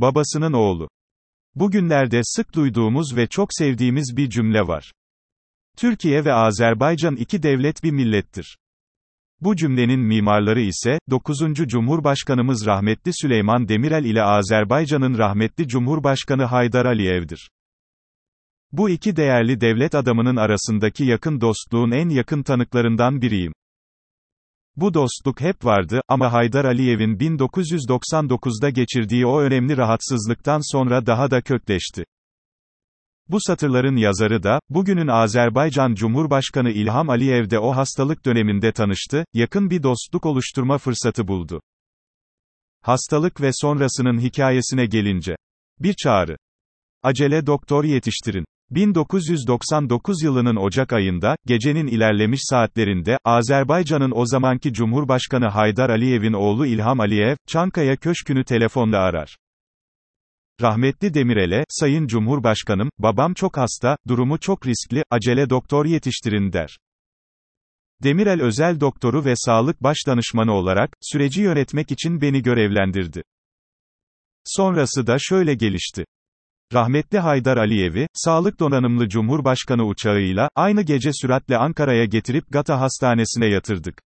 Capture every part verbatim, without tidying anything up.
Babasının oğlu. Bugünlerde sık duyduğumuz ve çok sevdiğimiz bir cümle var. Türkiye ve Azerbaycan iki devlet bir millettir. Bu cümlenin mimarları ise, dokuzuncu Cumhurbaşkanımız rahmetli Süleyman Demirel ile Azerbaycan'ın rahmetli Cumhurbaşkanı Haydar Aliyev'dir. Bu iki değerli devlet adamının arasındaki yakın dostluğun en yakın tanıklarından biriyim. Bu dostluk hep vardı, ama Haydar Aliyev'in bin dokuz yüz doksan dokuzda geçirdiği o önemli rahatsızlıktan sonra daha da kökleşti. Bu satırların yazarı da, bugünün Azerbaycan Cumhurbaşkanı İlham Aliyev de o hastalık döneminde tanıştı, yakın bir dostluk oluşturma fırsatı buldu. Hastalık ve sonrasının hikayesine gelince. Bir çağrı. Acele doktor yetiştirin. bin dokuz yüz doksan dokuz yılının Ocak ayında, gecenin ilerlemiş saatlerinde, Azerbaycan'ın o zamanki Cumhurbaşkanı Haydar Aliyev'in oğlu İlham Aliyev, Çankaya Köşkü'nü telefonla arar. Rahmetli Demirel'e, "Sayın Cumhurbaşkanım, babam çok hasta, durumu çok riskli, acele doktor yetiştirin" der. Demirel özel doktoru ve sağlık başdanışmanı olarak, süreci yönetmek için beni görevlendirdi. Sonrası da şöyle gelişti. Rahmetli Haydar Aliyev'i, sağlık donanımlı Cumhurbaşkanı uçağıyla, aynı gece süratle Ankara'ya getirip Gata Hastanesi'ne yatırdık.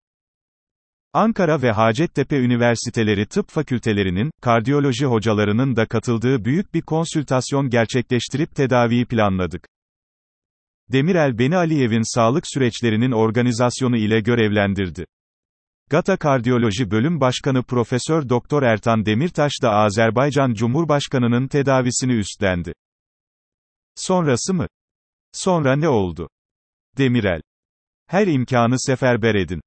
Ankara ve Hacettepe Üniversiteleri Tıp Fakültelerinin, kardiyoloji hocalarının da katıldığı büyük bir konsültasyon gerçekleştirip tedaviyi planladık. Demirel beni Aliyev'in sağlık süreçlerinin organizasyonu ile görevlendirdi. Gata Kardiyoloji Bölüm Başkanı Profesör Doktor Ertan Demirtaş da Azerbaycan Cumhurbaşkanı'nın tedavisini üstlendi. Sonrası mı? Sonra ne oldu? Demirel. Her imkanı seferber edin.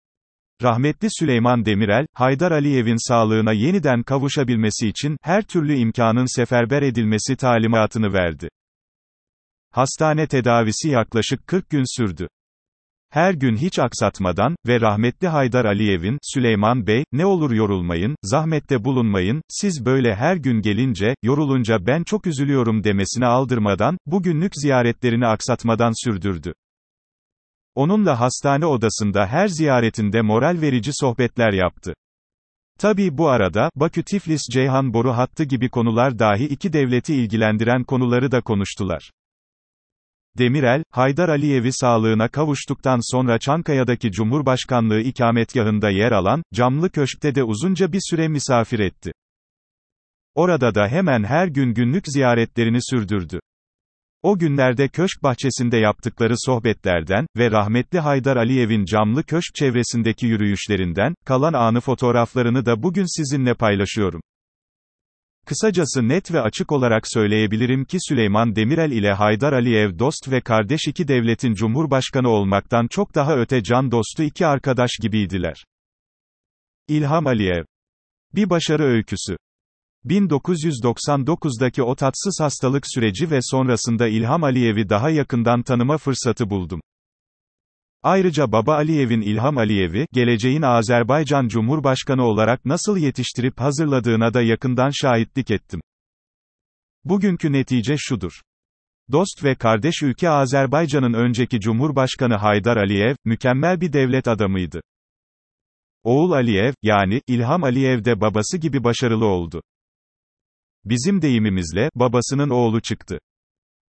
Rahmetli Süleyman Demirel, Haydar Aliyev'in sağlığına yeniden kavuşabilmesi için, her türlü imkanın seferber edilmesi talimatını verdi. Hastane tedavisi yaklaşık kırk gün sürdü. Her gün hiç aksatmadan, ve rahmetli Haydar Aliyev'in, "Süleyman Bey, ne olur yorulmayın, zahmette bulunmayın, siz böyle her gün gelince, yorulunca ben çok üzülüyorum" demesine aldırmadan, bugünlük ziyaretlerini aksatmadan sürdürdü. Onunla hastane odasında her ziyaretinde moral verici sohbetler yaptı. Tabii bu arada, Bakü-Tiflis-Ceyhan boru hattı gibi konular dahi iki devleti ilgilendiren konuları da konuştular. Demirel, Haydar Aliyev'i sağlığına kavuştuktan sonra Çankaya'daki Cumhurbaşkanlığı ikametgahında yer alan, Camlı Köşk'te de uzunca bir süre misafir etti. Orada da hemen her gün günlük ziyaretlerini sürdürdü. O günlerde köşk bahçesinde yaptıkları sohbetlerden ve rahmetli Haydar Aliyev'in Camlı Köşk çevresindeki yürüyüşlerinden kalan anı fotoğraflarını da bugün sizinle paylaşıyorum. Kısacası net ve açık olarak söyleyebilirim ki Süleyman Demirel ile Haydar Aliyev dost ve kardeş, iki devletin Cumhurbaşkanı olmaktan çok daha öte can dostu iki arkadaş gibiydiler. İlham Aliyev. Bir başarı öyküsü. bin dokuz yüz doksan dokuzdaki o tatsız hastalık süreci ve sonrasında İlham Aliyev'i daha yakından tanıma fırsatı buldum. Ayrıca baba Aliyev'in İlham Aliyev'i, geleceğin Azerbaycan Cumhurbaşkanı olarak nasıl yetiştirip hazırladığına da yakından şahitlik ettim. Bugünkü netice şudur. Dost ve kardeş ülke Azerbaycan'ın önceki Cumhurbaşkanı Haydar Aliyev, mükemmel bir devlet adamıydı. Oğul Aliyev, yani İlham Aliyev de babası gibi başarılı oldu. Bizim deyimimizle, babasının oğlu çıktı.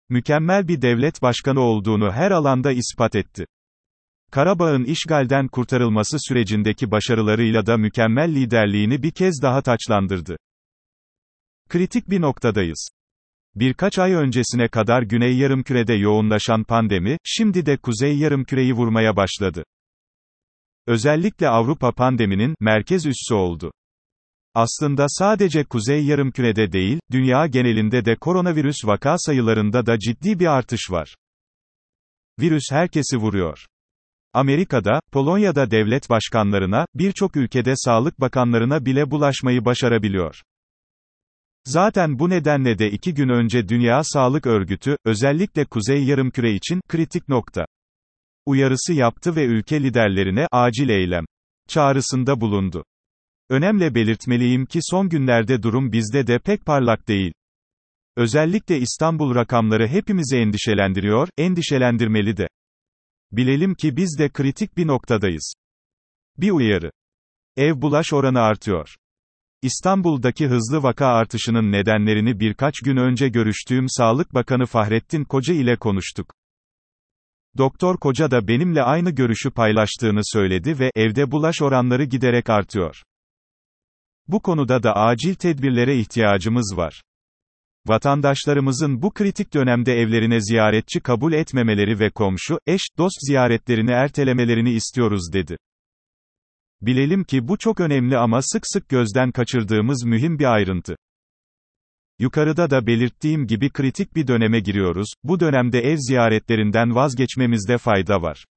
Mükemmel bir devlet başkanı olduğunu her alanda ispat etti. Karabağ'ın işgalden kurtarılması sürecindeki başarılarıyla da mükemmel liderliğini bir kez daha taçlandırdı. Kritik bir noktadayız. Birkaç ay öncesine kadar Güney Yarımküre'de yoğunlaşan pandemi, şimdi de Kuzey Yarımküre'yi vurmaya başladı. Özellikle Avrupa pandeminin merkez üssü oldu. Aslında sadece Kuzey Yarımküre'de değil, dünya genelinde de koronavirüs vaka sayılarında da ciddi bir artış var. Virüs herkesi vuruyor. Amerika'da, Polonya'da devlet başkanlarına, birçok ülkede sağlık bakanlarına bile bulaşmayı başarabiliyor. Zaten bu nedenle de iki gün önce Dünya Sağlık Örgütü, özellikle Kuzey Yarımküre için, kritik nokta uyarısı yaptı ve ülke liderlerine, acil eylem çağrısında bulundu. Önemli belirtmeliyim ki son günlerde durum bizde de pek parlak değil. Özellikle İstanbul rakamları hepimizi endişelendiriyor, endişelendirmeli de. Bilelim ki biz de kritik bir noktadayız. Bir uyarı. Ev bulaş oranı artıyor. İstanbul'daki hızlı vaka artışının nedenlerini birkaç gün önce görüştüğüm Sağlık Bakanı Fahrettin Koca ile konuştuk. Doktor Koca da benimle aynı görüşü paylaştığını söyledi ve evde bulaş oranları giderek artıyor. Bu konuda da acil tedbirlere ihtiyacımız var. Vatandaşlarımızın bu kritik dönemde evlerine ziyaretçi kabul etmemeleri ve komşu, eş, dost ziyaretlerini ertelemelerini istiyoruz dedi. Bilelim ki bu çok önemli ama sık sık gözden kaçırdığımız mühim bir ayrıntı. Yukarıda da belirttiğim gibi kritik bir döneme giriyoruz, bu dönemde ev ziyaretlerinden vazgeçmemizde fayda var.